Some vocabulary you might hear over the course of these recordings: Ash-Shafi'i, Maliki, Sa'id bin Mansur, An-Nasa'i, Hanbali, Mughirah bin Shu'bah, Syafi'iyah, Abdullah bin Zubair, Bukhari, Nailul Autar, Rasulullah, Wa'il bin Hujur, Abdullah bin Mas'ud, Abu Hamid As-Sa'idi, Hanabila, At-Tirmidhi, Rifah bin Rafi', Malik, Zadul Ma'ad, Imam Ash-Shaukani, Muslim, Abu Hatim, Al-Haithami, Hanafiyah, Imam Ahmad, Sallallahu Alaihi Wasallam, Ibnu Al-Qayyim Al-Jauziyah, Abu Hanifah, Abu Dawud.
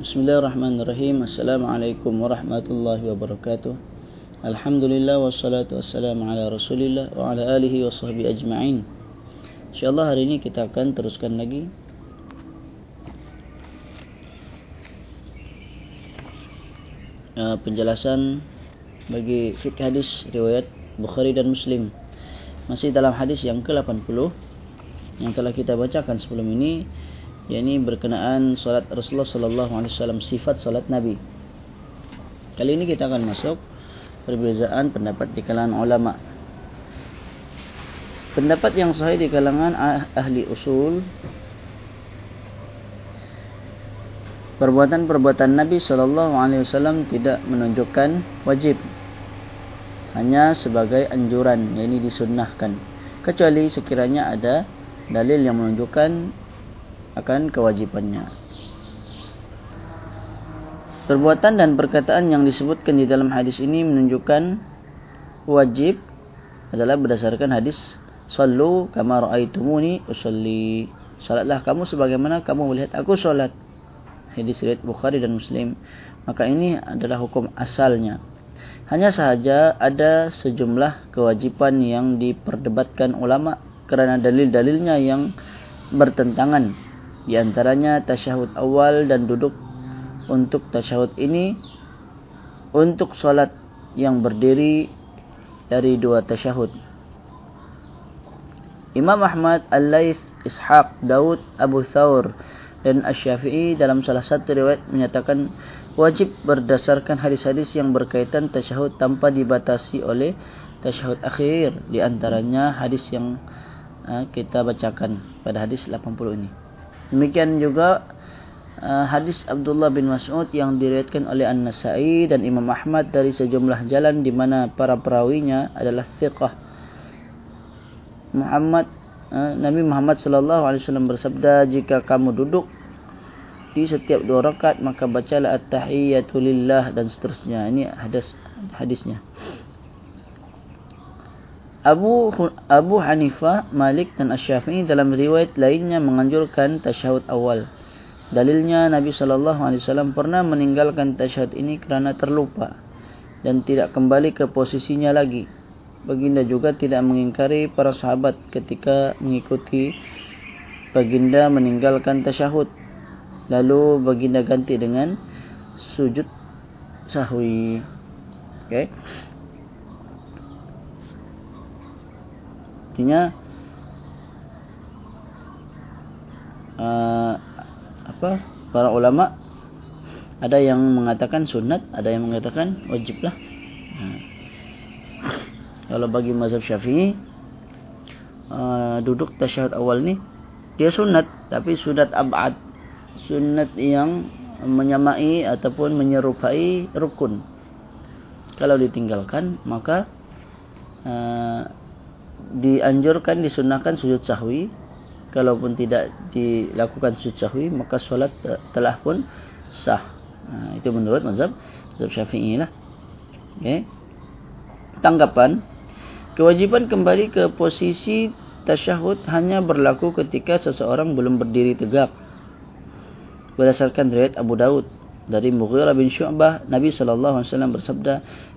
Bismillahirrahmanirrahim. Assalamualaikum warahmatullahi wabarakatuh. Alhamdulillah wassalatu wassalamu ala Rasulillah wa ala alihi wa sahbihi ajma'in. InsyaAllah hari ini kita akan teruskan lagi penjelasan bagi fiqh hadis riwayat Bukhari dan Muslim. Masih dalam hadis yang ke-80 yang telah kita bacakan sebelum ini, yakni berkenaan salat Rasulullah sallallahu alaihi wasallam, sifat salat Nabi. Kali ini kita akan masuk perbezaan pendapat di kalangan ulama. Pendapat yang sahih di kalangan ahli usul, perbuatan-perbuatan Nabi sallallahu alaihi wasallam tidak menunjukkan wajib, hanya sebagai anjuran, yakni disunnahkan, kecuali sekiranya ada dalil yang menunjukkan akan kewajibannya. Perbuatan dan perkataan yang disebutkan di dalam hadis ini menunjukkan wajib adalah berdasarkan hadis sallu kama raaitumuni usolli, salatlah kamu sebagaimana kamu melihat aku salat, hadis riwayat Bukhari dan Muslim. Maka ini adalah hukum asalnya. Hanya sahaja ada sejumlah kewajiban yang diperdebatkan ulama kerana dalil-dalilnya yang bertentangan. Di antaranya tasyahud awal dan duduk untuk tasyahud ini, untuk solat yang berdiri dari dua tasyahud. Imam Ahmad, Al-Laits, Ishaq, Dawud, Abu Thawr dan Ash-Shafi'i dalam salah satu riwayat menyatakan wajib berdasarkan hadis-hadis yang berkaitan tasyahud tanpa dibatasi oleh tasyahud akhir. Di antaranya hadis yang kita bacakan pada hadis 80 ini. Demikian juga hadis Abdullah bin Mas'ud yang diriwayatkan oleh An-Nasa'i dan Imam Ahmad dari sejumlah jalan di mana para perawinya adalah thiqah. Nabi Muhammad sallallahu alaihi wasallam bersabda, "Jika kamu duduk di setiap dua rakaat maka bacalah at-tahiyyatu lillah," dan seterusnya. Ini hadisnya. Abu Hanifah, Malik dan Ash-Shafi'i dalam riwayat lainnya menganjurkan tasyahud awal. Dalilnya Nabi SAW pernah meninggalkan tasyahud ini kerana terlupa dan tidak kembali ke posisinya lagi. Baginda juga tidak mengingkari para sahabat ketika mengikuti baginda meninggalkan tasyahud, lalu baginda ganti dengan sujud sahwi. Okay. Artinya para ulama ada yang mengatakan sunat, ada yang mengatakan wajib lah. Kalau bagi mazhab Syafi'i, duduk tasyahud awal ni dia sunat, tapi sunat ab'ad, sunat yang menyamai ataupun menyerupai rukun. Kalau ditinggalkan maka dianjurkan, disunahkan sujud sahwi. Kalaupun tidak dilakukan sujud sahwi maka solat telah pun sah. Itu menurut mazhab Syafi'i lah. Okay. Tanggapan, kewajiban kembali ke posisi tasyahud hanya berlaku ketika seseorang belum berdiri tegak. Berdasarkan riwayat Abu Dawud dari Mughirah bin Shu'bah, Nabi SAW bersabda,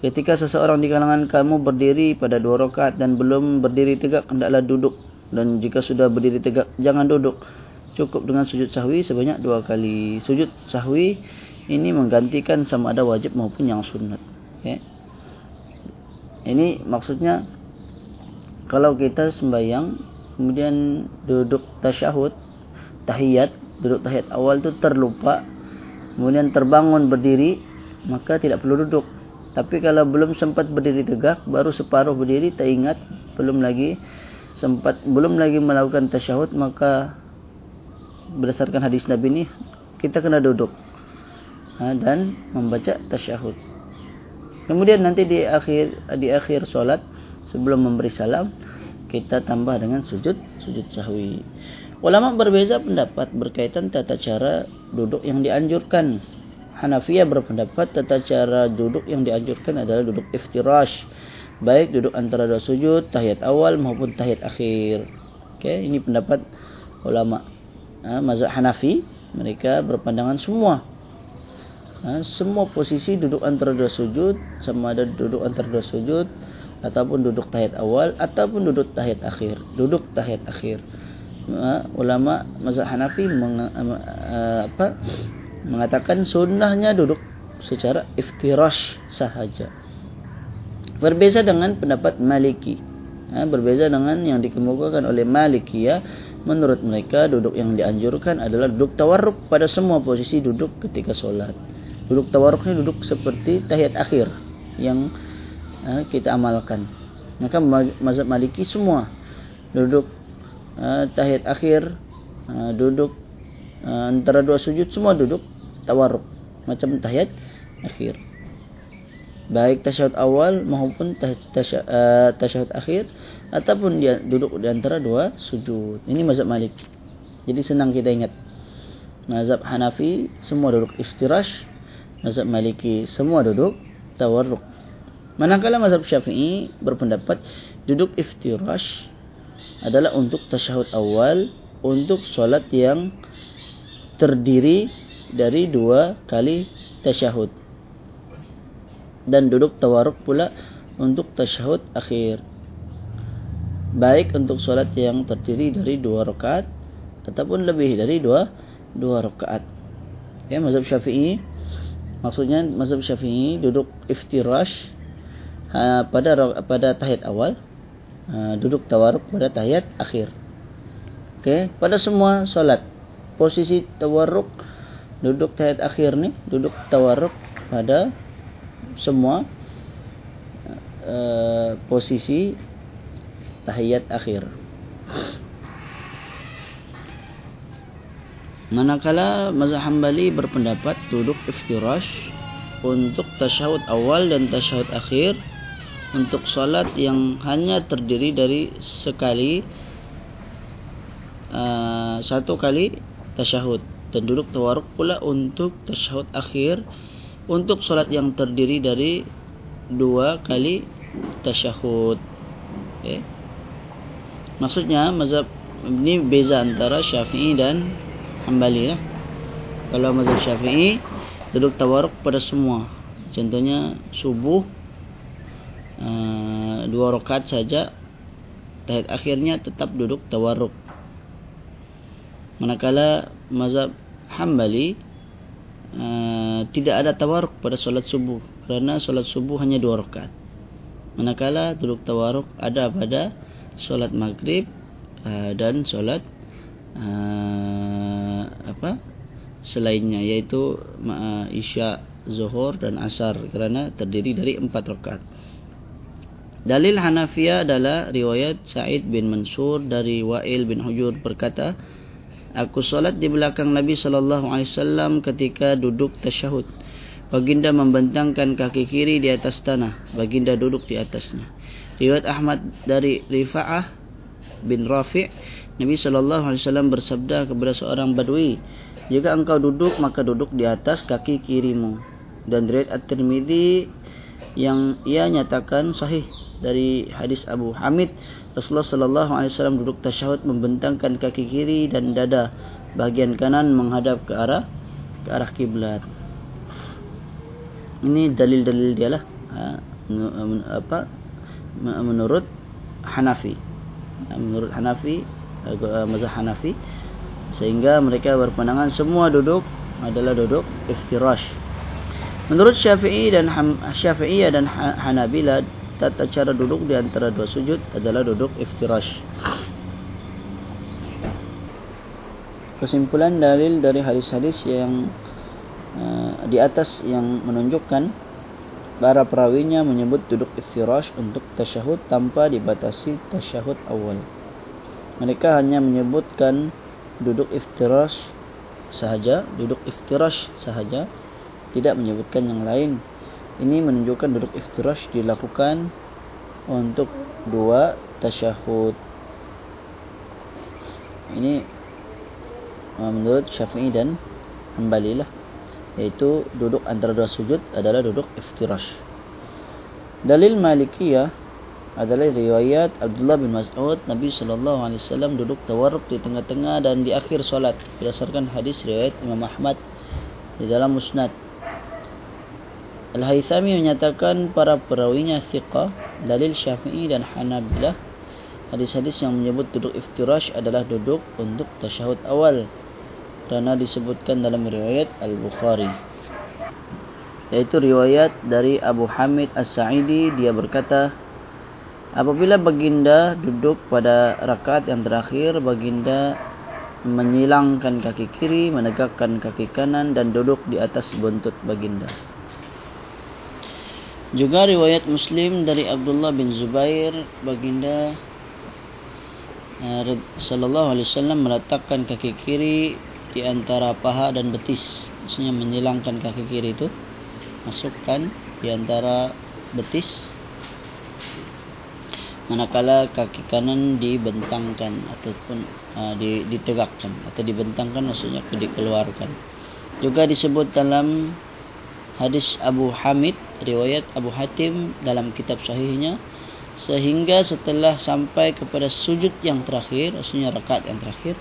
"Ketika seseorang di kalangan kamu berdiri pada dua rakaat dan belum berdiri tegak, hendaklah duduk. Dan jika sudah berdiri tegak, jangan duduk. Cukup dengan sujud sahwi sebanyak dua kali." Sujud sahwi ini menggantikan sama ada wajib maupun yang sunat. Okay. Ini maksudnya, kalau kita sembahyang, kemudian duduk tasyahud, tahiyat, duduk tahiyat awal itu terlupa, kemudian terbangun berdiri, maka tidak perlu duduk. Tapi kalau belum sempat berdiri tegak, baru separuh berdiri, tak ingat, belum lagi melakukan tasyahud, maka berdasarkan hadis Nabi ini, kita kena duduk dan membaca tasyahud. Kemudian nanti di akhir solat, sebelum memberi salam, kita tambah dengan sujud sahwi. Ulama berbeza pendapat berkaitan tata cara duduk yang dianjurkan. Hanafiyah berpendapat tata cara duduk yang dianjurkan adalah duduk iftirash, baik duduk antara dua sujud, tahiyat awal maupun tahiyat akhir. Okay, ini pendapat ulama mazhab Hanafi. Mereka berpandangan semua semua posisi duduk antara dua sujud, sama ada duduk antara dua sujud ataupun duduk tahiyat awal ataupun duduk tahiyat akhir. Duduk tahiyat akhir, ulama mazhab Hanafi mengatakan sunnahnya duduk secara iftirash sahaja. Berbeza dengan pendapat Maliki, berbeza dengan yang dikemukakan oleh Maliki, ya. Menurut mereka duduk yang dianjurkan adalah duduk tawarruk pada semua posisi duduk ketika solat. Duduk tawarruk ini duduk seperti tahiyat akhir yang kita amalkan. Maka mazhab Maliki semua duduk tahiyat akhir, duduk antara dua sujud, semua duduk tawarruk macam tahiyat akhir. Baik tasyahud awal maupun tasyahud akhir, ataupun dia duduk di antara dua sujud. Ini mazhab Malik. Jadi senang kita ingat. Mazhab Hanafi semua duduk iftirash, mazhab Maliki semua duduk tawarruk. Manakala mazhab Syafi'i berpendapat duduk iftirash adalah untuk tasyahud awal, untuk solat yang terdiri dari dua kali tasyahud. Dan duduk tawarruk pula untuk tasyahud akhir, baik untuk solat yang terdiri dari dua rakaat ataupun lebih dari dua rakaat. Ya, mazhab Syafi'i, maksudnya mazhab Syafi'i duduk iftirash pada tahiyat awal, duduk tawarruk pada tahiyat akhir. Okey, pada semua solat posisi tawarruk, duduk tahiyat akhir ni duduk tawarruk pada semua posisi tahiyat akhir. Manakala mazhab Hanbali berpendapat duduk iftirash untuk tasyahud awal dan tasyahud akhir, untuk salat yang hanya terdiri dari sekali satu kali tasyahud, dan duduk tawarruk pula untuk tasyahud akhir, untuk salat yang terdiri dari dua kali tasyahud. Okay. Maksudnya mazhab ini beza antara Syafi'i dan Hanbali, ya. Kalau mazhab Syafi'i duduk tawarruk pada semua, contohnya subuh dua rakaat saja, tahiyat akhirnya tetap duduk tawarruk. Manakala mazhab Hanbali tidak ada tawarruk pada solat subuh, kerana solat subuh hanya dua rakaat. Manakala duduk tawarruk ada pada solat maghrib dan solat selainnya, yaitu isya, zuhur dan asar, kerana terdiri dari empat rakaat. Dalil Hanafiyah adalah riwayat Sa'id bin Mansur dari Wa'il bin Hujur berkata, aku solat di belakang Nabi Sallallahu Alaihi Wasallam ketika duduk tasyahud. Baginda membentangkan kaki kiri di atas tanah, baginda duduk di atasnya. Riwayat Ahmad dari Rifah bin Rafi', Nabi SAW bersabda kepada seorang badui, jika engkau duduk maka duduk di atas kaki kirimu. Dan riwayat At-Tirmidhi yang ia nyatakan sahih dari hadis Abu Hamid, Rasulullah SAW duduk tasyahud membentangkan kaki kiri dan dada bahagian kanan menghadap ke arah kiblat. Ini dalil-dalil dialah menurut Hanafi, mazhab Hanafi, sehingga mereka berpandangan semua duduk adalah duduk iftirash. Menurut Syafi'i dan Syafi'iyah dan Hanabila, tata cara duduk di antara dua sujud adalah duduk iftirash. Kesimpulan dalil dari hadis-hadis yang di atas yang menunjukkan para perawinya menyebut duduk iftirash untuk tasyahud tanpa dibatasi tasyahud awal. Mereka hanya menyebutkan duduk iftirash sahaja, tidak menyebutkan yang lain. Ini menunjukkan duduk iftirash dilakukan untuk dua tasyahud. Ini menurut Syafi'i dan Hanbali, yaitu duduk antara dua sujud adalah duduk iftirash. Dalil Malikiyah adalah riwayat Abdullah bin Mas'ud, Nabi SAW duduk tawarruk di tengah-tengah dan di akhir solat, berdasarkan hadis riwayat Imam Ahmad di dalam musnad. Al-Haithami menyatakan para perawinya thiqah, dalil Syafi'i dan Hanabila. Hadis-hadis yang menyebut duduk iftirash adalah duduk untuk tasyahud awal, kerana disebutkan dalam riwayat Al-Bukhari, yaitu riwayat dari Abu Hamid As-Sa'idi. Dia berkata, apabila baginda duduk pada rakaat yang terakhir, baginda menyilangkan kaki kiri, menegakkan kaki kanan, dan duduk di atas buntut baginda. Juga riwayat Muslim dari Abdullah bin Zubair, baginda Sallallahu Alaihi Wasallam meletakkan kaki kiri di antara paha dan betis. Maksudnya menyilangkan kaki kiri itu, masukkan di antara betis, manakala kaki kanan dibentangkan ataupun ditegakkan atau dibentangkan, maksudnya dikeluarkan. Juga disebut dalam hadis Abu Hamid, riwayat Abu Hatim dalam kitab sahihnya, sehingga setelah sampai kepada sujud yang terakhir, maksudnya rakaat yang terakhir,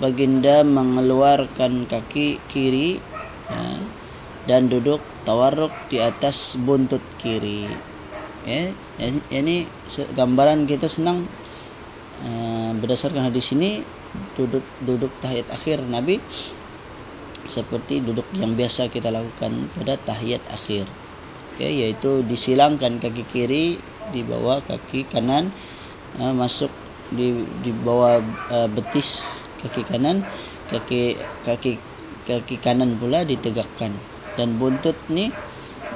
baginda mengeluarkan kaki kiri ya, dan duduk tawarruk di atas buntut kiri. Ya, ini gambaran kita senang berdasarkan hadis ini, duduk tahiyat akhir Nabi seperti duduk yang biasa kita lakukan pada tahiyat akhir, okay, yaitu disilangkan kaki kiri di bawah kaki kanan, masuk di bawah betis kaki kanan, kaki kanan pula ditegakkan, dan buntut ni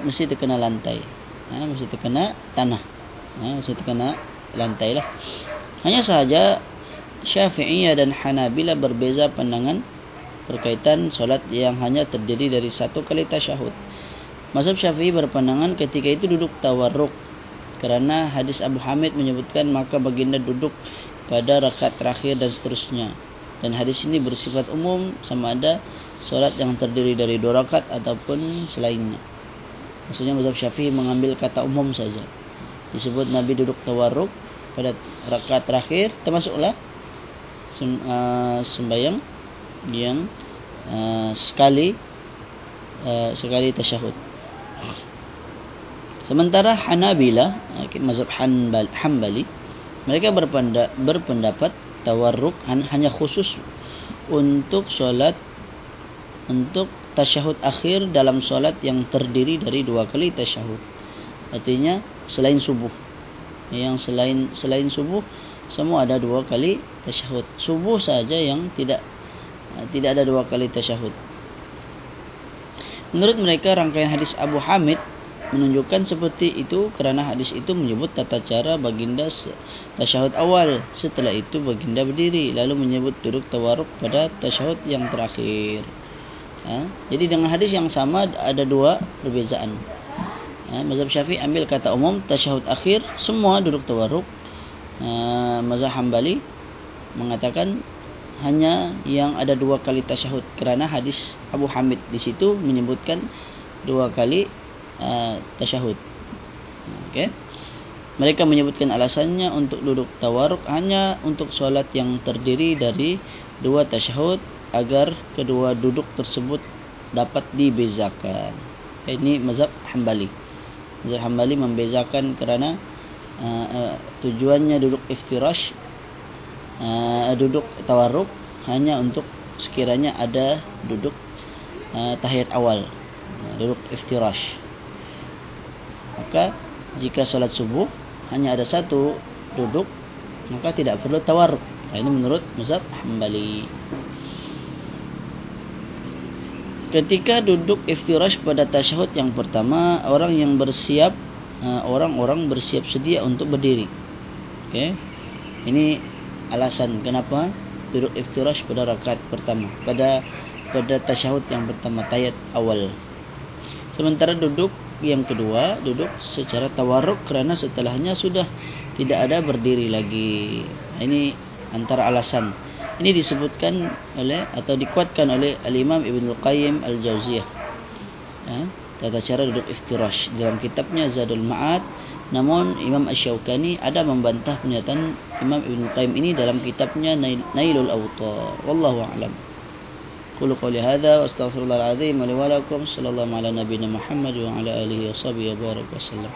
mesti terkena lantai, mesti terkena tanah, mesti terkena lantai lah. Hanya sahaja Syafi'iyah dan Hanabila berbeza pandangan berkaitan solat yang hanya terdiri dari satu kali tasyahud. Mazhab Syafi'i berpandangan ketika itu duduk tawarruk, kerana hadis Abu Hamid menyebutkan maka baginda duduk pada rakaat terakhir dan seterusnya. Dan hadis ini bersifat umum, sama ada solat yang terdiri dari dua rakaat ataupun selainnya. Maksudnya mazhab Syafi'i mengambil kata umum saja. Disebut Nabi duduk tawarruk pada rakaat terakhir, termasuklah sembahyang yang sekali tasyahud. Sementara Hanabila, mazhab Hanbali, mereka berpendapat tawarruk hanya khusus untuk solat, untuk tasyahud akhir dalam solat yang terdiri dari dua kali tasyahud. Artinya selain subuh, yang selain subuh semua ada dua kali tasyahud. Subuh saja yang tidak ada dua kali tasyahud. Menurut mereka, rangkaian hadis Abu Hamid menunjukkan seperti itu kerana hadis itu menyebut tata cara baginda tasyahud awal. Setelah itu baginda berdiri, lalu menyebut duduk tawarruk pada tasyahud yang terakhir. Jadi dengan hadis yang sama ada dua perbezaan. Mazhab Syafi'i ambil kata umum tasyahud akhir semua duduk tawarruk. Mazhab Hanbali mengatakan hanya yang ada dua kali tasyahud, kerana hadis Abu Hamid di situ menyebutkan dua kali tasyahud. Okay. Mereka menyebutkan alasannya untuk duduk tawarruk hanya untuk solat yang terdiri dari dua tasyahud, agar kedua duduk tersebut dapat dibezakan. Ini mazhab Hanbali. Mazhab Hanbali membezakan kerana tujuannya duduk iftirash, duduk tawarruk hanya untuk sekiranya ada duduk tahiyat awal, duduk iftirash. Maka jika solat subuh hanya ada satu duduk, maka tidak perlu tawarruk. Ini menurut mazhab Hanbali. Ketika duduk iftirash pada tasyahud yang pertama, orang-orang bersiap sedia untuk berdiri. Okay. Ini alasan kenapa duduk iftirash pada rakaat pertama, pada tasyahud yang pertama, tahiyat awal. Sementara duduk yang kedua duduk secara tawarruk, kerana setelahnya sudah tidak ada berdiri lagi. Ini antara alasan. Ini disebutkan oleh atau dikuatkan oleh Al-Imam Ibnu Al-Qayyim Al-Jauziyah, tata cara duduk iftirash, dalam kitabnya Zadul Ma'ad. Namun Imam Ash-Shaukani ada membantah pernyataan Imam Ibnu Al-Qayyim ini dalam kitabnya Nailul Autar. Wallahu a'lam. Qulu qawli hadza wa astaghfirullahal azim li wa lakum. Sallallahu ala nabiyyina Muhammad wa ala alihi wa sahbihi wa baraka wa sallam.